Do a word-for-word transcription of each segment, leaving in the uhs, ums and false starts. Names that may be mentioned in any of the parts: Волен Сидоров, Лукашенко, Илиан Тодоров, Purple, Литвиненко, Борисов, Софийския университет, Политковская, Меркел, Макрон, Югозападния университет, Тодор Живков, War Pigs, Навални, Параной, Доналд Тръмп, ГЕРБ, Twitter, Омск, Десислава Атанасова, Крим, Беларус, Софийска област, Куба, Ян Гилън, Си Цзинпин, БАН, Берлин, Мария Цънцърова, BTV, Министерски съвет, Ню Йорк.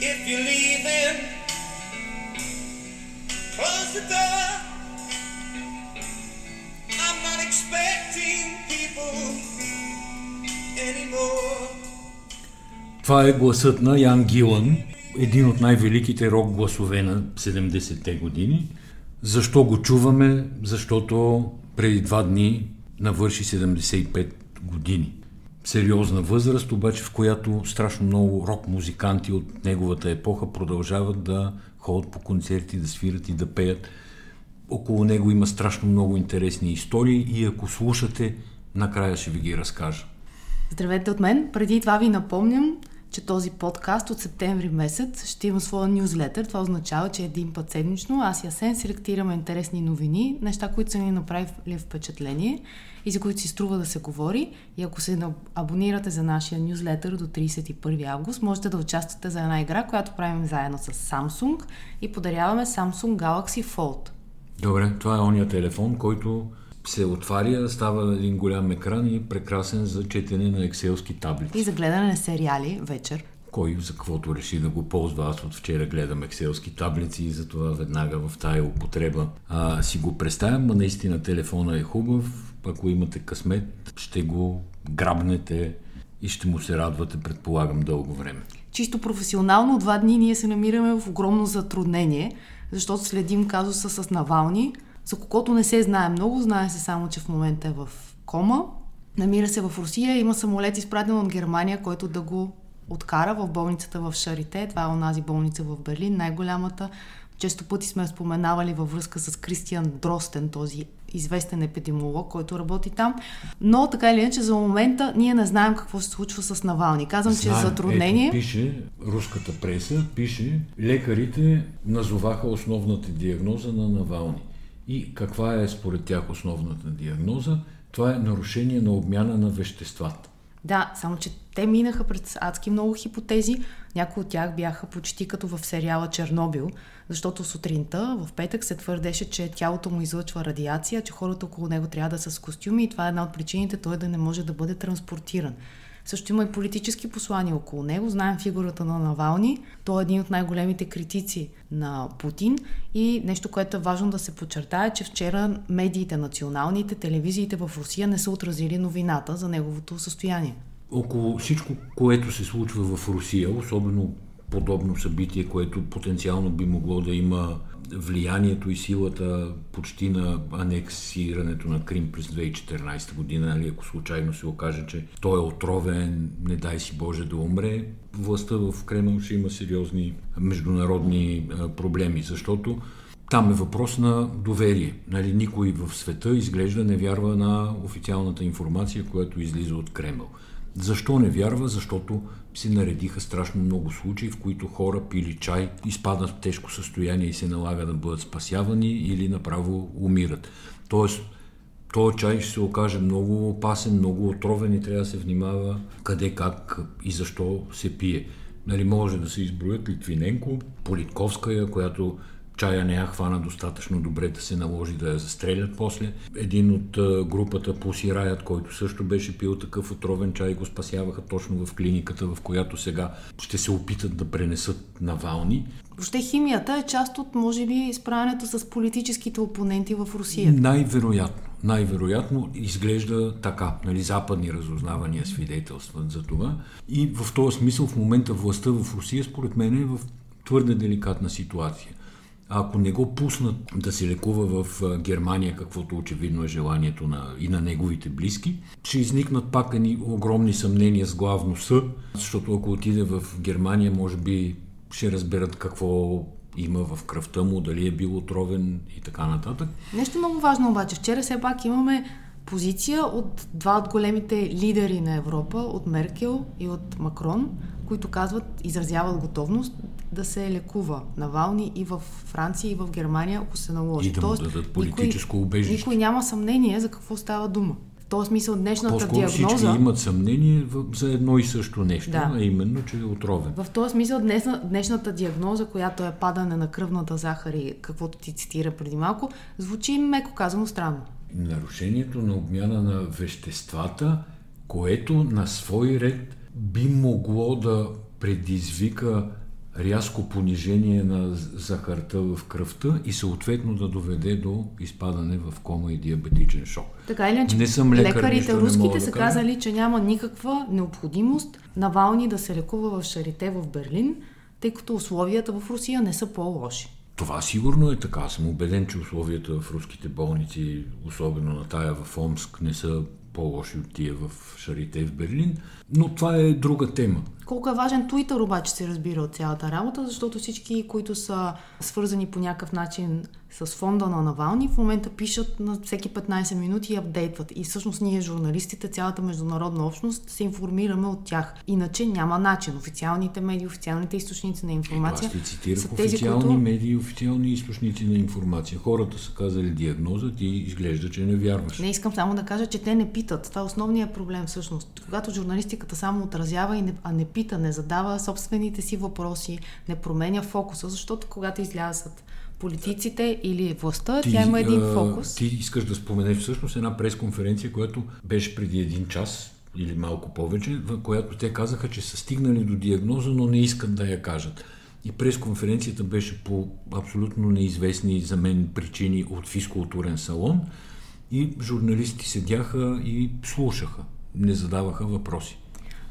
If you're leaving, close the door. I'm not expecting people anymore. Това е гласът на Ян Гилън, един от най-великите рок гласове на седемдесетте години. Защо го чуваме? Защото преди два дни навърши седемдесет и пет години. Сериозна възраст, обаче в която страшно много рок-музиканти от неговата епоха продължават да ходят по концерти, да свират и да пеят. Около него има страшно много интересни истории и ако слушате, накрая ще ви ги разкажа. Здравейте от мен! Преди това ви напомням, че този подкаст от септември месец ще има своя нюзлетър. Това означава, че един път седмично аз и Асен селектираме интересни новини, неща, които са ни направили впечатление и за които си струва да се говори. И ако се абонирате за нашия нюзлетър до тридесет и първи август, можете да участвате за една игра, която правим заедно с Samsung и подаряваме Samsung Galaxy Fold. Добре, това е ония телефон, който се отваря, става един голям екран и прекрасен за четене на екселски таблици. И за гледане на сериали вечер. Кой за каквото реши да го ползва. Аз от вчера гледам екселски таблици и затова веднага в тая употреба а, си го представям, но наистина телефона е хубав. Ако имате късмет, ще го грабнете и ще му се радвате, предполагам, дълго време. Чисто професионално, два дни ние се намираме в огромно затруднение, защото следим казуса с Навални. За когото не се знае много, знае се само, че в момента е в кома. Намира се в Русия, има самолет изпратен от Германия, който да го откара в болницата в Шарите. Това е онази болница в Берлин, най-голямата. Често пъти сме споменавали във връзка с Кристиан Дростен, този известен епидемиолог, който работи там. Но така или иначе, за момента ние не знаем какво се случва с Навални. Казвам, Знам, че е затруднение. Ето, пише, руската преса пише, лекарите назоваха основната диагноза на Навални. И каква е според тях основната диагноза? Това е нарушение на обмяна на веществата. Да, само че те минаха пред адски много хипотези. Някои от тях бяха почти като в сериала Чернобил, защото сутринта, в петък, се твърдеше, че тялото му излъчва радиация, че хората около него трябва да са с костюми и това е една от причините той да не може да бъде транспортиран. Също има и политически послания около него. Знаем фигурата на Навални. Той е един от най-големите критици на Путин. И нещо, което е важно да се подчертае, че вчера медиите, националните, телевизиите в Русия не са отразили новината за неговото състояние. Около всичко, което се случва в Русия, особено подобно събитие, което потенциално би могло да има влиянието и силата почти на анексирането на Крим през две хиляди и четиринадесета година, нали, ако случайно се окаже, че той е отровен, не дай си Боже да умре, властта в Кремъл ще има сериозни международни проблеми, защото там е въпрос на доверие. Нали, никой в света изглежда не вярва на официалната информация, която излиза от Кремъл. Защо не вярва? Защото се наредиха страшно много случаи, в които хора пили чай, изпадат в тежко състояние и се налага да бъдат спасявани или направо умират. Тоест, този чай ще се окаже много опасен, много отровен и трябва да се внимава къде, как и защо се пие. Нали, може да се изброят Литвиненко, Политковская, която чая не я хвана достатъчно добре да се наложи да я застрелят после. Един от групата Пуси Раят, който също беше пил такъв отровен чай, го спасяваха точно в клиниката, в която сега ще се опитат да пренесат Навални. Въобще химията е част от, може би, справянето с политическите опоненти в Русия. Най-вероятно. Най-вероятно изглежда така. Нали, западни разузнавания свидетелстват за това. И в този смисъл в момента властта в Русия, според мен, е в твърде деликатна ситуация. А ако не го пуснат да се лекува в Германия, каквото очевидно е желанието на, и на неговите близки, ще изникнат пак едни огромни съмнения с главно С, защото ако отиде в Германия, може би ще разберат какво има в кръвта му, дали е бил отровен и така нататък. Нещо много важно обаче. Вчера все пак имаме позиция от два от големите лидери на Европа, от Меркел и от Макрон, които казват, изразяват готовност да се лекува Навални и в Франция, и в Германия, ако се наложи. И да му дадат политическо никой, убежище. Никой няма съмнение за какво става дума. В този смисъл днешната по-скоро диагноза... По-скоро всички имат съмнение за едно и също нещо, да. А именно, че е отровен. В този смисъл днешна, днешната диагноза, която е падане на кръвната захар и каквото ти цитира преди малко, звучи меко казано странно. Нарушението на обмяна на веществата, което на свой ред би могло да предизвика рязко понижение на захарта в кръвта и съответно да доведе до изпадане в кома и диабетичен шок. Така или не съм лекар, лекарите руските са да казали, че няма никаква необходимост Навални да се лекува в Шарите в Берлин, тъй като условията в Русия не са по-лоши. Това сигурно е така. Аз съм убеден, че условията в руските болници, особено на тая в Омск, не са по-лоши от тия в Шарите в Берлин, но това е друга тема. Колко е важен Twitter обаче се разбира от цялата работа, защото всички, които са свързани по някакъв начин с фонда на Навални, в момента пишат на всеки петнайсет минути и апдейтват. И всъщност ние, журналистите, цялата международна общност, се информираме от тях. Иначе няма начин. Официалните медии, официалните източници на информация. Аз цитирах са тези, официални които... медии, официални източници на информация. Хората са казали диагноза, ти изглежда, че не вярваш. Не, искам само да кажа, че те не питат. Това е основният проблем всъщност. Когато журналистиката само отразява, и не, а не пита, не задава собствените си въпроси, не променя фокуса, защото когато излязат политиците или властта, ти, тя има един фокус. Ти искаш да споменеш всъщност една пресконференция, която беше преди един час или малко повече, в която те казаха, че са стигнали до диагноза, но не искат да я кажат. И пресконференцията беше по абсолютно неизвестни за мен причини от физкултурен салон и журналисти седяха и слушаха, не задаваха въпроси.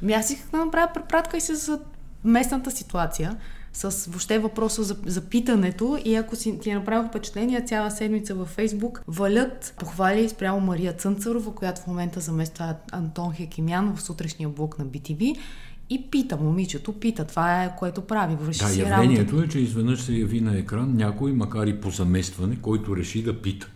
Ми аз исках да направя препратка и с местната ситуация, с въобще въпроса за, за питането, и ако си ти е направил впечатление, цяла седмица във Фейсбук валят похвали спрямо Мария Цънцърова, която в момента замества Антон Хекимян в сутрешния блок на би ти ви, и пита, момичето пита, това е което прави, върши да, си работа. Да, явлението е, че изведнъж се яви на екран някой, макар и по заместване, който реши да пита.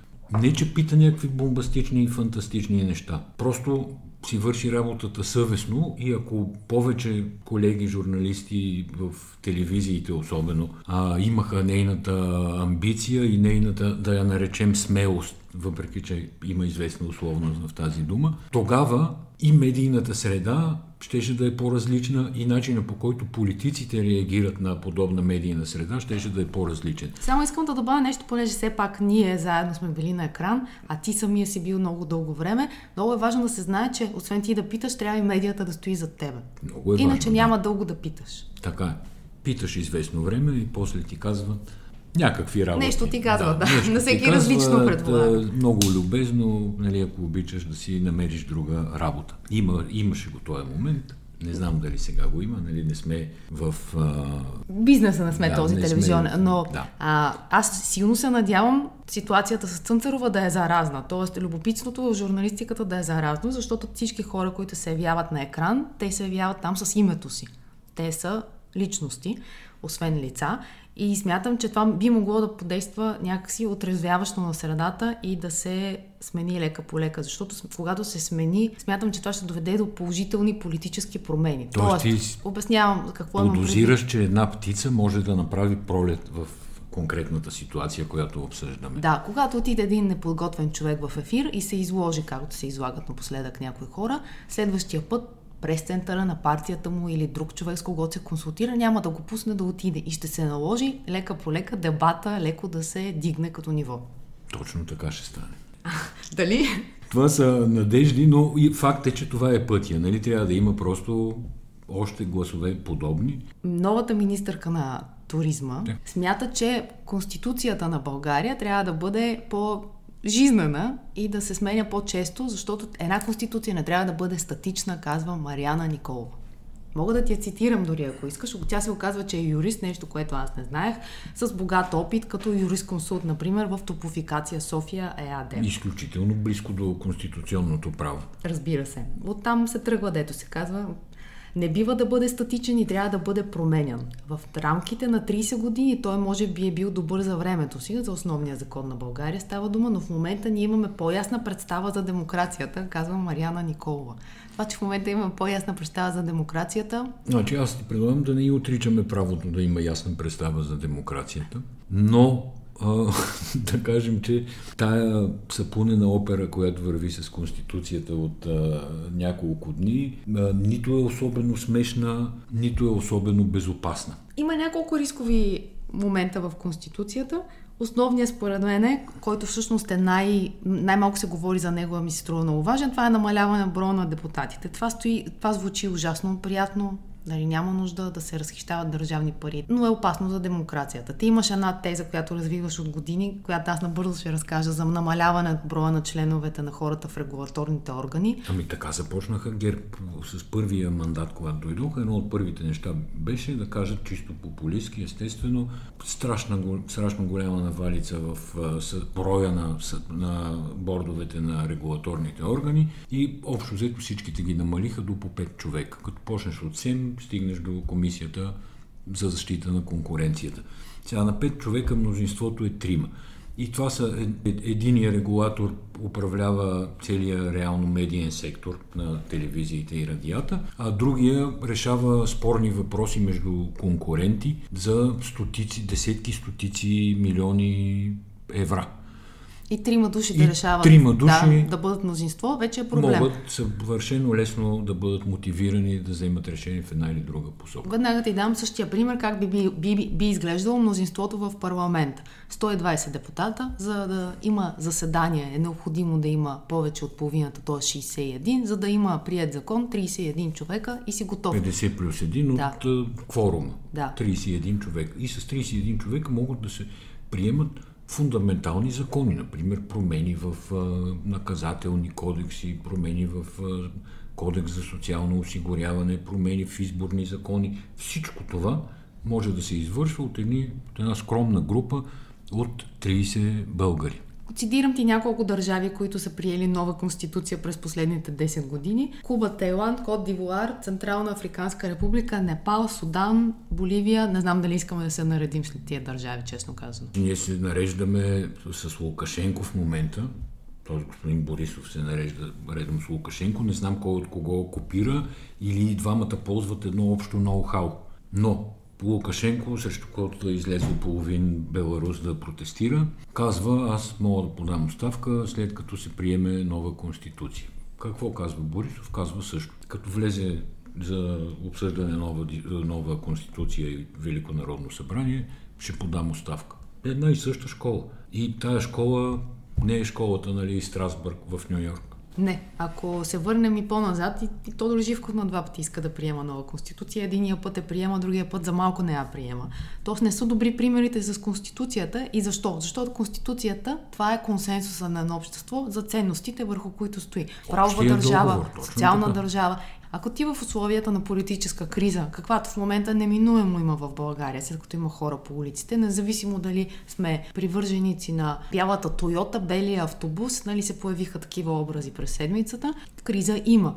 Не, че пита някакви бомбастични и фантастични неща, просто си върши работата съвестно, и ако повече колеги журналисти в телевизиите особено а, имаха нейната амбиция и нейната, да я наречем, смелост, въпреки че има известна условност в тази дума, тогава и медийната среда щеше да е по-различна и начина, по който политиците реагират на подобна медийна среда, щеше да е по-различен. Само искам да добавя нещо, понеже все пак ние заедно сме били на екран, а ти самия си бил много дълго време. Много е важно да се знае, че освен ти да питаш, трябва и медията да стои зад тебе. Много е Иначе важно, няма да. дълго да питаш. Така е. Питаш известно време и после ти казват някакви работи. Нещо ти казват, да. да. На всеки казват, различно предполага. Много любезно, нали, ако обичаш да си намериш друга работа. Има, имаше го този момент. Не знам дали сега го има, нали, не сме в... А... Бизнеса не сме да, този телевизионен, сме... но да. а, аз силно се надявам ситуацията с Цънцърова да е заразна. Тоест, любопитството в журналистиката да е заразно, защото всички хора, които се явяват на екран, те се явяват там с името си. Те са личности, освен лица. И смятам, че това би могло да подейства някакси отрезвяващо на средата и да се смени лека по лека, защото когато се смени, смятам, че това ще доведе до положителни политически промени. Тоест, Тоест обяснявам какво имам. Подозираш, че една птица може да направи пролет в конкретната ситуация, която обсъждаме. Да, когато отиде един неподготвен човек в ефир и се изложи, както се излагат напоследък някои хора, следващия път прес-центъра на партията му или друг човек, с когото се консултира, няма да го пусне да отиде и ще се наложи лека по лека дебата леко да се дигне като ниво. Точно така ще стане. А, дали? Това са надежди, но и факт е, че това е пътя. Нали? Трябва да има просто още гласове подобни. Новата министърка на туризма да. смята, че Конституцията на България трябва да бъде по- жизнена и да се сменя по-често, защото една конституция не трябва да бъде статична, казва Мариана Николова. Мога да ти я цитирам дори, ако искаш. Тя се оказва, че е юрист, нещо, което аз не знаех, с богат опит като юрисконсулт, например, в Топофикация София ЕАД. Изключително близко до конституционното право. Разбира се. Оттам се тръгва, дето се казва... Не бива да бъде статичен и трябва да бъде променян. В рамките на трийсет години той може би е бил добър за времето си, за основния закон на България става дума, но в момента ние имаме по-ясна представа за демокрацията, казва Мариана Николова. Това, че в момента имаме по-ясна представа за демокрацията... Значи аз ти предлагам да не отричаме правото да има ясна представа за демокрацията, но... да кажем, че тая сапунена опера, която върви с Конституцията от а, няколко дни, а, нито е особено смешна, нито е особено безопасна. Има няколко рискови момента в Конституцията. Основният според мен е, който всъщност е най- най-малко се говори за него, а ми се струва много важен, това е намаляване на броя на депутатите. Това стои, това звучи ужасно приятно, Дали няма нужда да се разхищават държавни пари, но е опасно за демокрацията. Ти имаш една теза, която развиваш от години, която аз набързо ще разкажа, за намаляване на броя на членовете на хората в регулаторните органи. Ами така започнаха ГЕРБ с първия мандат, когато дойдоха. Едно от първите неща беше да кажат чисто популистски, естествено, страшно, страшно голяма навалица в броя на, на бордовете на регулаторните органи и общо взето всичките ги намалиха до по пет човека. Като почнеш от СЕМ, стигнеш до комисията за защита на конкуренцията. Сега на пет човека мнозинството е трима. И това са единия регулатор управлява целия реално медиен сектор на телевизиите и радията, а другия решава спорни въпроси между конкуренти за стотици, десетки, стотици милиони евро. И трима души да решават да, да бъдат мнозинство, вече е проблем. Могат съвършено лесно да бъдат мотивирани да вземат решение в една или друга посока. Веднага ти дам същия пример как би, би, би, би изглеждало мнозинството в парламента. сто и двайсет депутата, за да има заседание е необходимо да има повече от половината, т.е. шейсет и един, за да има приет закон трийсет и един човека и си готов. петдесет плюс едно да. От кворума. Да. трийсет и един човек. И с трийсет и един човека могат да се приемат фундаментални закони, например промени в а, наказателни кодекси, промени в а, кодекс за социално осигуряване, промени в изборни закони. Всичко това може да се извършва от, едни, от една скромна група от трийсет българи. Цитирам ти няколко държави, които са приели нова конституция през последните десет години. Куба, Тайланд, Кот д'Ивоар, Централна Африканска република, Непал, Судан, Боливия. Не знам дали искаме да се наредим след тия държави, честно казано. Ние се нареждаме с Лукашенко в момента. Този господин Борисов се нарежда редом с Лукашенко. Не знам кой от кого копира или двамата ползват едно общо ноу-хау. Но Лукашенко, срещу който излезе половин Беларус да протестира, казва, аз мога да подам оставка, след като се приеме нова конституция. Какво казва Борисов? Казва също. Като влезе за обсъждане нова, нова конституция и Велико народно събрание, ще подам оставка. Една и съща школа. И тая школа не е школата, нали, Страсбург в Ню Йорк. Не, ако се върнем и по-назад, и, и Тодор Живков на два пъти иска да приема нова конституция. Единия път е приема, другия път за малко не я приема. Тоест не са добри примерите с конституцията. И защо? Защото конституцията, това е консенсуса на едно общество за ценностите, върху които стои. Правова държава, договор, социална така. държава. Ако ти в условията на политическа криза, каквато в момента неминуемо има в България, след като има хора по улиците, независимо дали сме привърженици на бялата Тойота, белия автобус, нали се появиха такива образи през седмицата, криза има.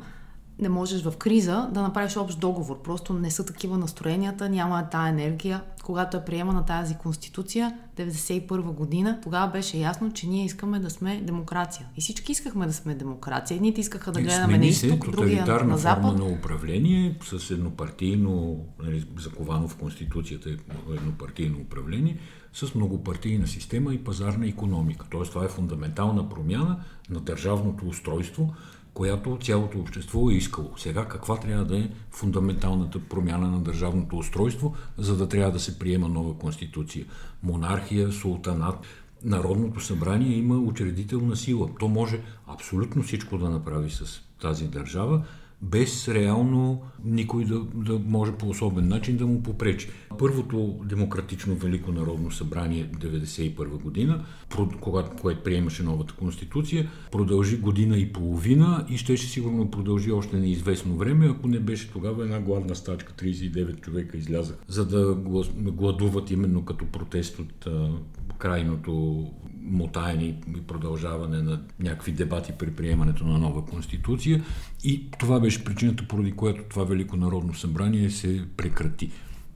Не можеш в криза да направиш общ договор, просто не са такива настроенията, няма тая енергия. Когато е приемана тази конституция, деветдесет и първа година, тогава беше ясно, че ние искаме да сме демокрация. И всички искахме да сме демокрация. Едните искаха да гледаме на изток, другия на запад. Форма на управление с еднопартийно, нали, заковано в конституцията е еднопартийно управление, с многопартийна система и пазарна икономика. Тоест това е фундаментална промяна на държавното устройство, която цялото общество е искало. Сега каква трябва да е фундаменталната промяна на държавното устройство, за да трябва да се приема нова конституция? Монархия, султанат, Народното събрание има учредителна сила. То може абсолютно всичко да направи с тази държава, без реално никой да, да може по особен начин да му попречи. Първото демократично Велико народно събрание деветдесет и първа година, когато, което приемаше новата конституция, продължи година и половина и щеше сигурно продължи още неизвестно време, ако не беше тогава една гладна стачка, трийсет и девет човека излязаха, за да гладуват именно като протест от а, крайното мотаене и продължаване на някакви дебати при приемането на нова конституция и това беше причината, поради която това Велико народно събрание се прекрати.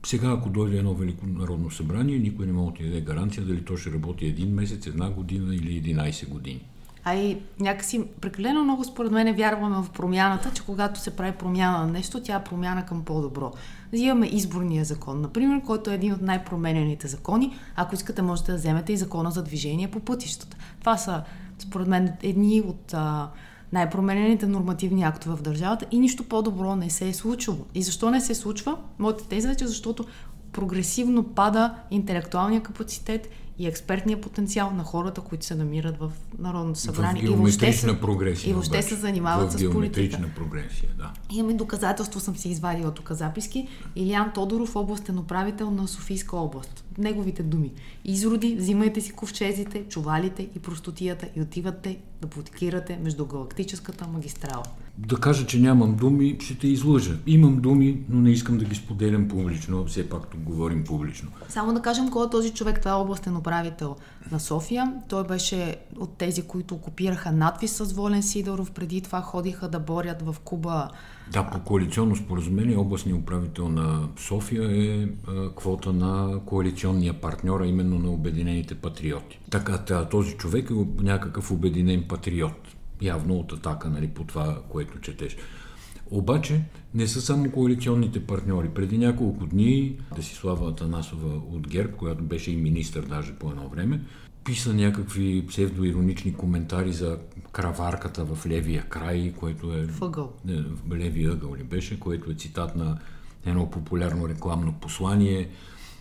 Сега, ако дойде едно Велико народно събрание, никой не може да даде гаранция дали то ще работи един месец, една година или единайсет години. А и някакси прекалено много според мен вярваме в промяната, че когато се прави промяна на нещо, тя е промяна към по-добро. Взимаме изборния закон, например, който е един от най-променените закони. Ако искате, можете да вземете и закона за движение по пътищата. Това са, според мен, едни от а, най-променените нормативни актове в държавата и нищо по-добро не се е случило. И защо не се случва? Моята теза е, че защото прогресивно пада интелектуалния капацитет и експертния потенциал на хората, които се намират в Народното събрание. В геометрична и въобще прогресия. И въобще се занимават с политика. Прогресия, да. Имаме доказателство, съм си извадила от записки. Илиан Тодоров, областен управител на Софийска област. Неговите думи. Изроди, взимайте си ковчезите, чувалите и простотията и отивате да блокирате междугалактическата магистрала. Да кажа, че нямам думи, ще те излъжа. Имам думи, но не искам да ги споделям публично, все пак тук говорим публично. Само да кажем кой е този човек, това е областен управител на София. Той беше от тези, които окупираха надвис с Волен Сидоров, преди това ходиха да борят в Куба. Да, по коалиционно споразумение областният управител на София е квота на коалиционния партньор, а именно на Обединените патриоти. Така, този човек е някакъв обединен патриот. Явно от атака, нали, по това, което четеш. Обаче не са само коалиционните партньори. Преди няколко дни Десислава Атанасова от ГЕРБ, която беше и министър даже по едно време, писа някакви псевдоиронични коментари за краварката в левия край, което е... Въгъл. Левия ъгъл ли беше, което е цитат на едно популярно рекламно послание.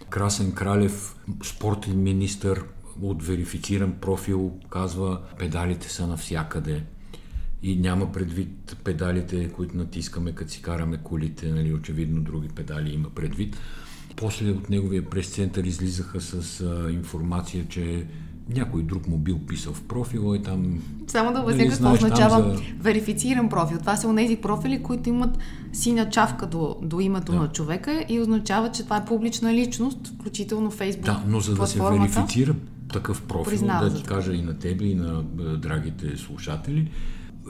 Красен Кралев, спортен министър, от верифициран профил, казва, педалите са навсякъде и няма предвид педалите, които натискаме, като си караме колите, нали, очевидно други педали има предвид. После от неговия прес-център излизаха с а, информация, че някой друг му бил писал в профила и там... Само да обясня, нали, какво означава за... верифициран профил. Това са онези профили, които имат синя чавка до, до името, да, на човека и означава, че това е публична личност, включително Фейсбук. Да, но за да се верифицира такъв профил, признава, да ти кажа и на тебе, и на драгите слушатели,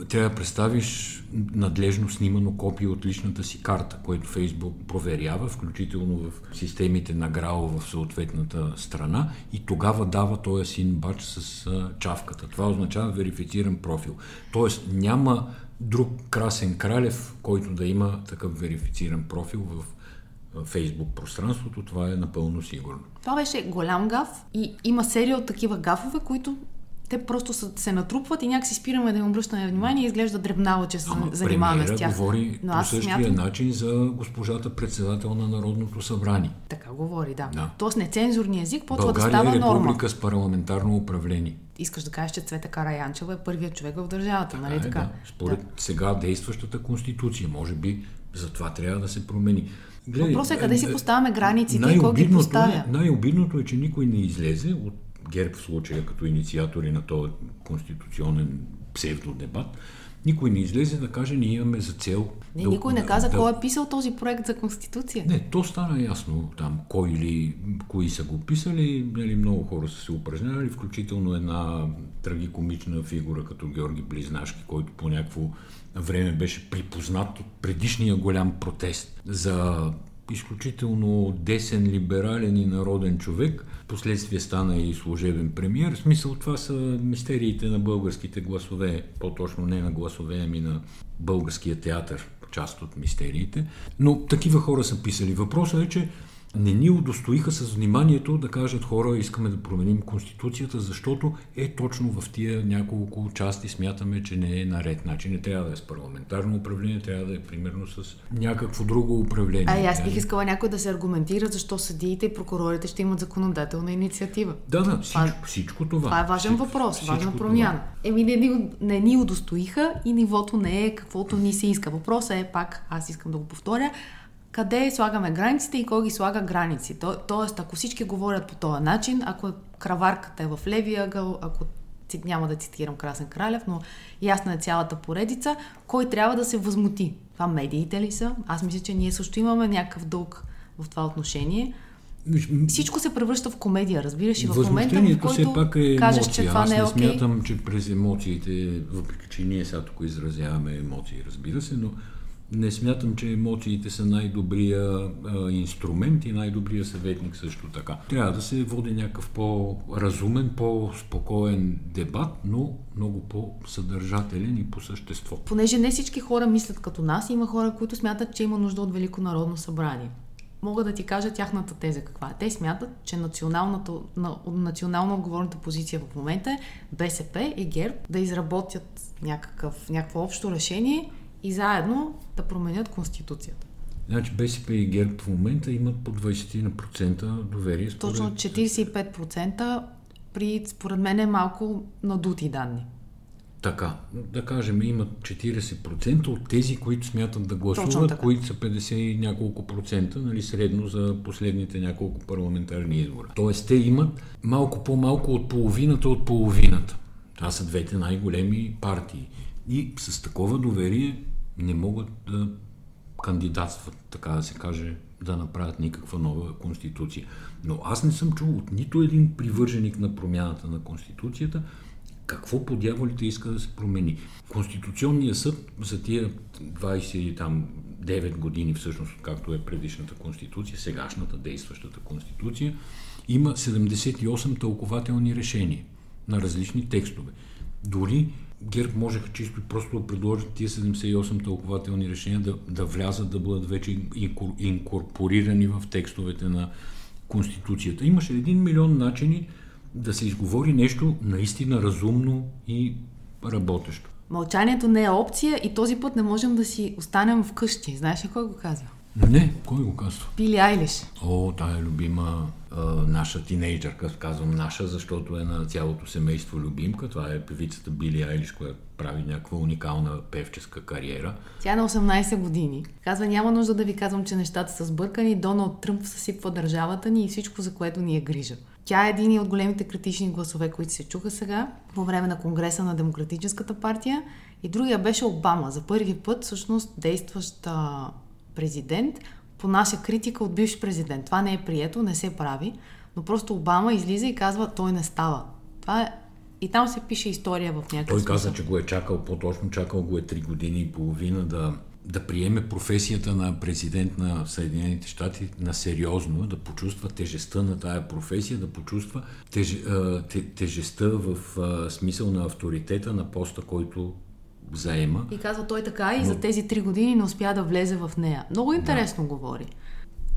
трябва да представиш надлежно снимано копие от личната си карта, което Фейсбук проверява, включително в системите на ГРАО в съответната страна, и тогава дава този син бач с чавката. Това означава верифициран профил. Тоест няма друг Красен Кралев, който да има такъв верифициран профил в Фейсбук пространството, това е напълно сигурно. Това беше голям гаф и има серия от такива гафове, които те просто се натрупват и някакси спираме да им обръщаме внимание и изглежда дребнало, че се занимаваме с тях. Говори но по същия смятам... начин за госпожата председател на Народното събрание. Така говори, да. да. Тоест нецензурния език почва да става норма. България е република с парламентарно управление. Искаш да кажеш, че Цвета Караянчева е първият човек в държавата, така, нали е, така? Да. Според да. сега действащата конституция, може би затова трябва да се промени. Въпросът е къде си поставяме границите и кой ги поставя. Най-обидното е, че никой не излезе от ГЕРБ в случая като инициатори на този конституционен псевдодебат. Никой не излезе да каже, ние имаме за цел... Не, да, никой не каза да, кой е писал този проект за Конституция. Не, то стана ясно там кой или кои са го писали, нали, много хора са се упражнявали, включително една трагикомична фигура като Георги Близнашки, който по някакво време беше припознат от предишния голям протест за изключително десен, либерален и народен човек. Впоследствие стана и служебен премиер. В смисъл, това са мистериите на българските гласове, по-точно не на гласове, ами на българския театър, част от мистериите. Но такива хора са писали. Въпросът е, че не ни удостоиха с вниманието да кажат хора, искаме да променим Конституцията, защото е точно в тия няколко части смятаме, че не е наред. Значи не трябва да е с парламентарно управление, трябва да е примерно с някакво друго управление. А аз бих искала някой да се аргументира защо съдиите и прокурорите ще имат законодателна инициатива. Да, да, всичко, а, всичко това. Това е важен всичко, въпрос, важна промяна. Еми не ни, не ни удостоиха и нивото не е каквото ни се иска. Въпросът е пак, аз искам да го повторя, къде слагаме границите и кой ги слага граници. То, тоест, ако всички говорят по този начин, ако краварката е в левия ъгъл, ако няма да цитирам Красен Кралев, но ясна е цялата поредица, кой трябва да се възмути? Това медиите ли са? Аз мисля, че ние също имаме някакъв дълг в това отношение. Всичко се превръща в комедия, разбираш, и в момента, в който пак е кажеш, че това не е окей. Аз не смятам, че през емоциите, въпреки че ние сега тук изразяваме емоции, разбира се, но не смятам, че емоциите са най-добрия а, инструмент и най-добрия съветник също така. Трябва да се води някакъв по-разумен, по-спокоен дебат, но много по-съдържателен и по същество. Понеже не всички хора мислят като нас, има хора, които смятат, че има нужда от Велико народно събрание. Мога да ти кажа тяхната теза каква е. Те смятат, че националната, национално отговорната позиция в момента е БСП и ГЕРБ да изработят някакъв, някакво общо решение и заедно да променят Конституцията. Значи БСП и ГЕРБ в момента имат по двайсет процента доверие. Според... Точно четирийсет и пет процента при, според мен, е малко надути данни. Така, да кажем, имат четирийсет процента от тези, които смятат да гласуват, които са петдесет и няколко процента, нали, средно за последните няколко парламентарни избора. Тоест, те имат малко по-малко от половината от половината. Това са двете най-големи партии. И с такова доверие не могат да кандидатстват, така да се каже, да направят никаква нова конституция. Но аз не съм чул от нито един привърженик на промяната на конституцията какво по дяволите иска да се промени. Конституционният съд за тия двайсет и девет години, всъщност, както е предишната конституция, сегашната действащата конституция, има седемдесет и осем тълкователни решения на различни текстове. Дори ГЕРБ можеха чисто и просто да предложат тия седемдесет и осем тълкователни решения да, да влязат, да бъдат вече инкорпорирани в текстовете на Конституцията. Имаше един милион начини да се изговори нещо наистина разумно и работещо. Мълчанието не е опция и този път не можем да си останем вкъщи. Знаеш ли кой го казва? Не, кой го казва? Били Айлиш. О, тая е любима а, наша тинейджърка, казвам наша, защото е на цялото семейство любимка. Това е певицата Били Айлиш, която прави някаква уникална певческа кариера. Тя е на осемнайсет години. Казва, няма нужда да ви казвам, че нещата са сбъркани, Доналд Тръмп съсипва държавата ни и всичко, за което ни е грижа. Тя е един от големите критични гласове, които се чуха сега по време на Конгреса на Демократическата партия. И другия беше Обама. За първи път, всъщност, действаща президент, по наша критика от бивш президент. Това не е прието, не се прави, но просто Обама излиза и казва, той не става. Това е... И там се пише история в някакъв смисъл. Той каза, че го е чакал, по-точно чакал го е три години и половина да, да приеме професията на президент на Съединените щати на сериозно, да почувства тежестта на тая професия, да почувства теж, те, тежестта в а, смисъл на авторитета на поста, който заема. И казва, той така и но... за тези три години не успя да влезе в нея. Много интересно да. говори.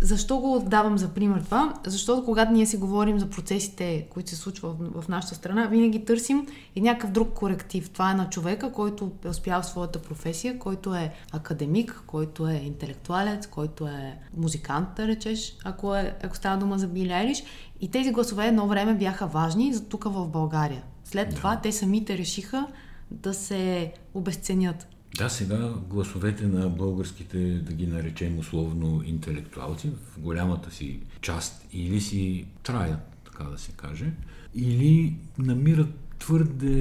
Защо го давам за пример това? Защото когато ние си говорим за процесите, които се случват в нашата страна, винаги търсим и някакъв друг коректив. Това е на човека, който е успял в своята професия, който е академик, който е интелектуалец, който е музикант, да речеш, ако, е, ако става дума за Били Айлиш. И тези гласове едно време бяха важни за тук в България. След да. това те самите решиха да се обезценят. Да, сега гласовете на българските, да ги наречем условно интелектуалци, в голямата си част или си траят, така да се каже, или намират твърде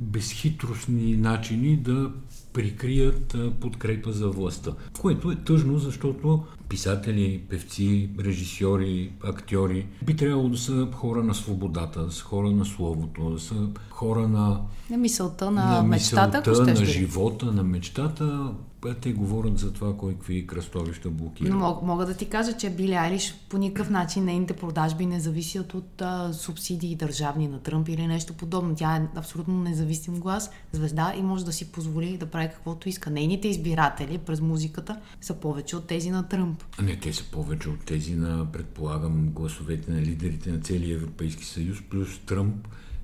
безхитростни начини да прикрият подкрепа за властта. Което е тъжно, защото писатели, певци, режисьори, актьори би трябвало да са хора на свободата, да са хора на словото, да са хора на... На мисълта, на, на мечтата, мисълта, на живота, на мечтата. Те говорят за това, кой какви кръстовища блокират. Но мога, мога да ти кажа, че Били Айлиш по никакъв начин нейните продажби не зависят от а, субсидии държавни на Тръмп или нещо подобно. Тя е абсолютно независим глас, звезда и може да си позволи да прави каквото иска. Нейните избиратели през музиката са повече от тези на Тръмп. Не, те са повече от тези на, предполагам, гласовете на лидерите на целия Европейски съюз, плюс Тръмп.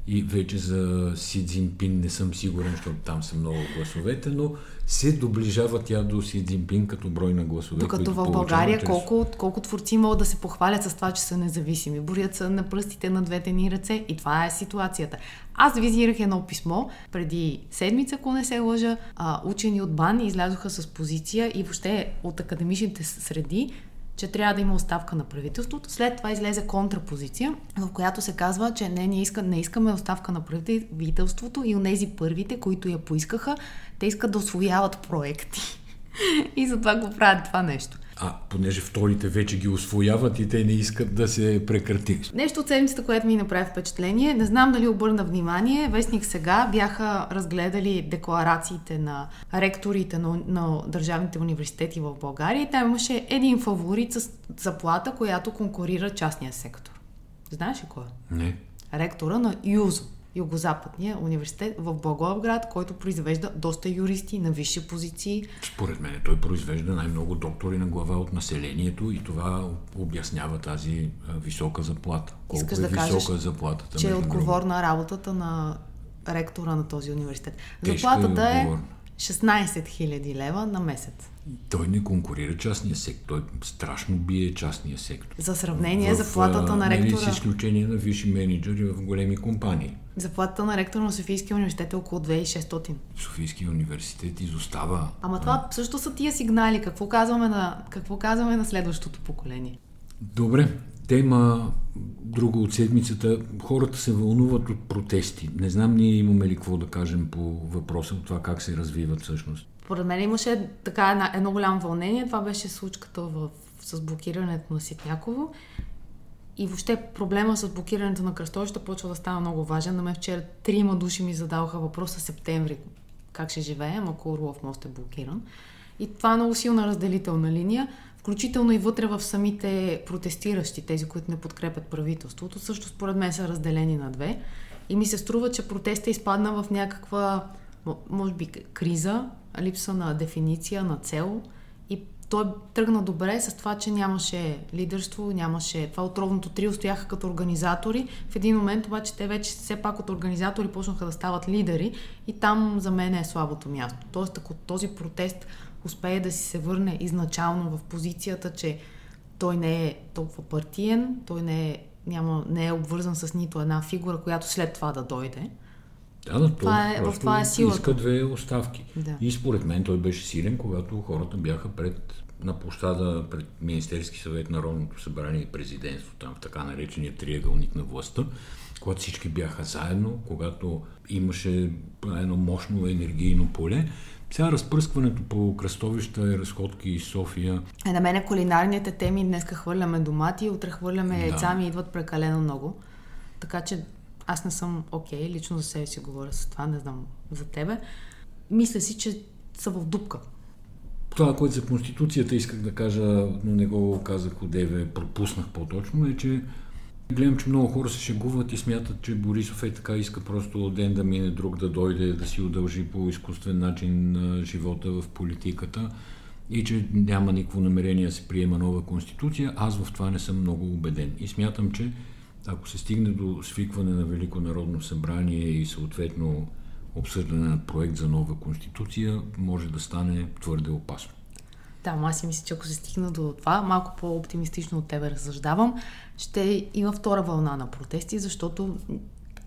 И вече за Си Цзинпин не съм сигурен, защото там са много гласовете, но се доближава тя до Си Цзинпин като брой на гласове. Докато в България чрез... колко, колко творци могат да се похвалят с това, че са независими. Борят са на пръстите на двете ни ръце и това е ситуацията. Аз визирах едно писмо преди седмица, ако не се лъжа, учени от БАН излязоха с позиция и въобще от академичните среди, че трябва да има оставка на правителството. След това излезе контрапозиция, в която се казва, че не, не, иска, не искаме оставка на правителството и онези първите, които я поискаха, те искат да освояват проекти. И затова го правят това нещо. А, понеже вторите вече ги освояват и те не искат да се прекрати. Нещо от седмицата, което ми направи впечатление, не знам дали обърна внимание, вестник сега бяха разгледали декларациите на ректорите на, на държавните университети в България и там имаше един фаворит с заплата, която конкурира частния сектор. Знаеш ли кой? Не. Ректора на ЮЗО, Югозападния университет в Благоевград, който произвежда доста юристи на висши позиции. Според мен той произвежда най-много доктори на глава от населението и това обяснява тази висока заплата. Колко Искаш е да висока кажеш, заплатата? Че е отговорна работата на ректора на този университет. Заплатата е, е шестнайсет хиляди лева на месец. Той не конкурира частния сектор. Той страшно бие частния сектор. За сравнение, в, заплатата на ректора... Не, с изключение на висши менеджери в големи компании. Заплатата на ректора на Софийския университет е около две хиляди и шестстотин. Софийския университет изостава. Ама това а? също са тия сигнали. Какво казваме на, какво казваме на следващото поколение? Добре. Тема друга от седмицата. Хората се вълнуват от протести. Не знам ние имаме ли какво да кажем по въпроса от това как се развиват всъщност. Поред мен имаше така едно, едно голямо вълнение. Това беше случката в, с блокирането на Ситняково. И въобще проблема с блокирането на кръстовища почва да става много важен. На мен вчера трима души ми задаваха въпроса септември. Как ще живеем, ако Орлов мост е блокиран. И това е много силна разделителна линия. Включително и вътре в самите протестиращи, тези, които не подкрепят правителството, също според мен са разделени на две. И ми се струва, че протестът изпадна в някаква, може би, криза, липса на дефиниция, на цел. И той тръгна добре с това, че нямаше лидерство, нямаше... Това отровното трио стояха като организатори. В един момент обаче те вече все пак от организатори почнаха да стават лидери и там за мен е слабото място. Тоест, ако този протест успее да си се върне изначално в позицията, че той не е толкова партиен, той не е, няма, не е обвързан с нито една фигура, която след това да дойде. Да, да, това е, в това е силата. Иска две оставки. Да. И според мен той беше силен, когато хората бяха пред, на площада пред Министерски съвет, Народното събрание и президентство, там в така наречения триъгълник на властта, когато всички бяха заедно, когато имаше едно мощно енергийно поле. Сега разпръскването по кръстовища и разходки из София. Е, на мен кулинарните теми днеска хвърляме домати, утре хвърляме да. яйца, ми идват прекалено много. Така че аз не съм окей, okay, лично за себе си говоря с това, не знам за тебе. Мисля си, че са в дупка. Това, което за Конституцията исках да кажа, но не го казах одеве, пропуснах по-точно, е, че гледам, че много хора се шегуват и смятат, че Борисов е така, иска просто ден да мине, друг да дойде, да си удължи по изкуствен начин живота в политиката и че няма никакво намерение да се приема нова конституция. Аз в това не съм много убеден и смятам, че ако се стигне до свикване на Велико народно събрание и съответно обсъждане на проект за нова конституция, може да стане твърде опасно. Да, аз си мисля, че ако се стигна до това, малко по-оптимистично от тебе разсъждавам, ще има втора вълна на протести, защото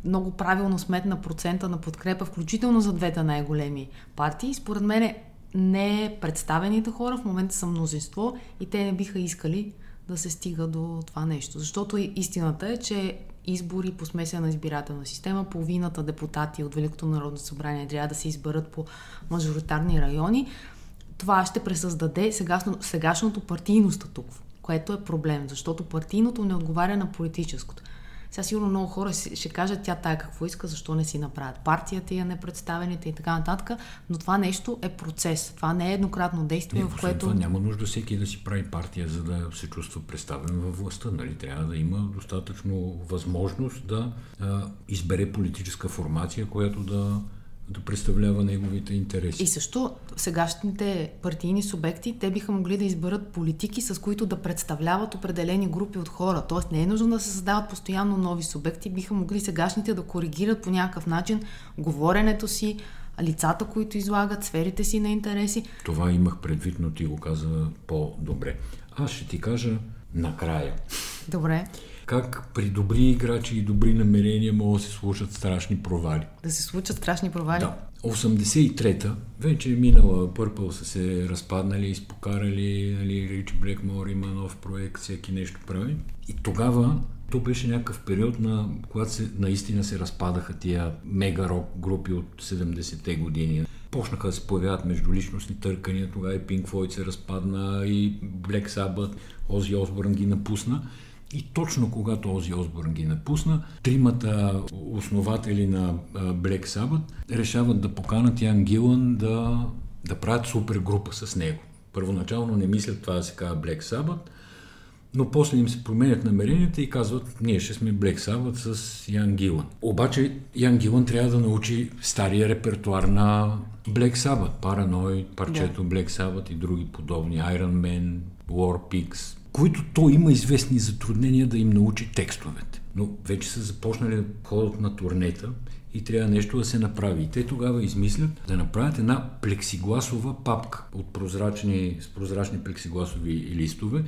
много правилно сметна процента на подкрепа, включително за двете най-големи партии. Според мен не представените хора в момента са мнозинство и те не биха искали да се стига до това нещо. Защото истината е, че избори по смесена избирателна система, половината депутати от Великото народно събрание трябва да се изберат по мажоритарни райони. Това ще пресъздаде сегашно, сегашното партийно статукво, което е проблем, защото партийното не отговаря на политическото. Сега сигурно много хора ще кажат, тя тая какво иска, защо не си направят партията и непредставените и така нататък, но това нещо е процес. Това не е еднократно действие, не, в което... Това няма нужда всеки да си прави партия, за да се чувства представен във властта. Нали? Трябва да има достатъчно възможност да а, избере политическа формация, която да... да представлява неговите интереси. И също сегашните партийни субекти, те биха могли да изберат политики, с които да представляват определени групи от хора. Тоест не е нужно да се създават постоянно нови субекти, биха могли сегашните да коригират по някакъв начин говоренето си, лицата, които излагат, сферите си на интереси. Това имах предвид, но ти го каза по-добре. Аз ще ти кажа накрая. Добре. Как при добри играчи и добри намерения могат да се случат страшни провали. Да се случат страшни провали? Да. осемдесет и трета, вече е минала, Purple са се разпаднали, изпокарали, нали, Рич Блэкмор има нов проект, всеки нещо прави. И тогава, то беше някакъв период, на когато се, наистина се разпадаха тия мега-рок групи от седемдесетте години. Почнаха да се появяват междуличностни търкания, тогава и Pink Floyd се разпадна, и Black Sabbath, Ози Осборн ги напусна. И точно когато Ози Осборн ги напусна, тримата основатели на Black Sabbath решават да поканат Ян Гилън да, да правят супергрупа с него. Първоначално не мислят това да се казва Black Sabbath, но после им се променят намеренията и казват, ние ще сме Black Sabbath с Ян Гилън. Обаче Ян Гилън трябва да научи стария репертуар на Black Sabbath. Параной, парчето yeah. Black Sabbath и други подобни, Iron Man, War Pigs, които той има известни затруднения да им научи текстовете. Но вече са започнали да ходят на турнета и трябва нещо да се направи. И те тогава измислят да направят една плексигласова папка от прозрачни, с прозрачни плексигласови листове,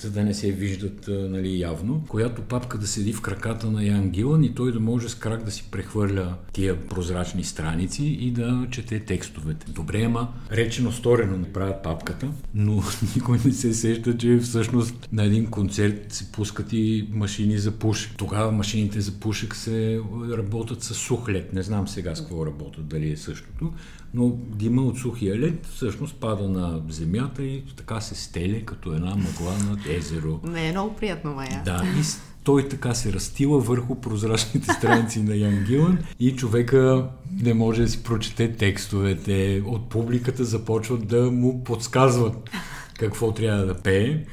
за да не се виждат, нали, явно, която папка да седи в краката на Ян Гилън и той да може с крак да си прехвърля тия прозрачни страници и да чете текстовете. Добре, ама речено сторено направят папката, но никой не се сеща, че всъщност на един концерт се пускат и машини за пушек. Тогава машините за пушек се работят с сух лед. Не знам сега с какво работят, дали е същото, но дима от сухия лед всъщност пада на земята и така се стеле като една мъгла на езеро. Не, е много приятно, Майя. Да, и той така се разтила върху прозрачните страници на Ян Гилън и човека не може да си прочете текстовете. От публиката започват да му подсказват какво трябва да пее.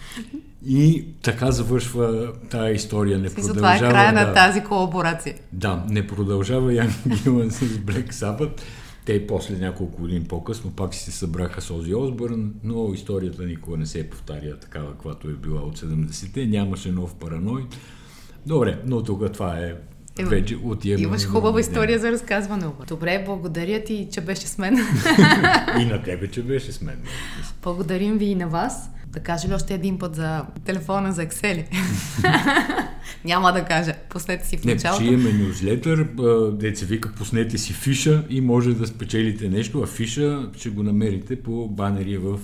И така завършва тая история. Не продължава, това е края да, на тази колаборация. Да, не продължава Ян Гилън с Black Sabbath. Те после няколко години по-късно пак си се събраха с Ози Осборн, но историята никога не се е повтаря такава, каквато е била от седемдесетте. Нямаше нов Параной. Добре, но тук това е вече отиваме. Имаш хубава история за разказване. Добре, благодаря ти, че беше с мен. И на тебе, че беше с мен. Благодарим ви и на вас. Да кажа ли още един път за телефона за Excel? Няма да кажа. Пуснете си в началото. Не, че имаме нюзлетър, деца вика, пуснете си фиша и може да спечелите нещо, а фиша ще го намерите по банери в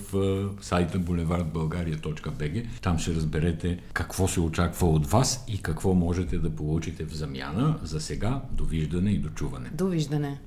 сайта булевард българия точка бе же. Там ще разберете какво се очаква от вас и какво можете да получите в замяна. За сега, довиждане и дочуване. Довиждане.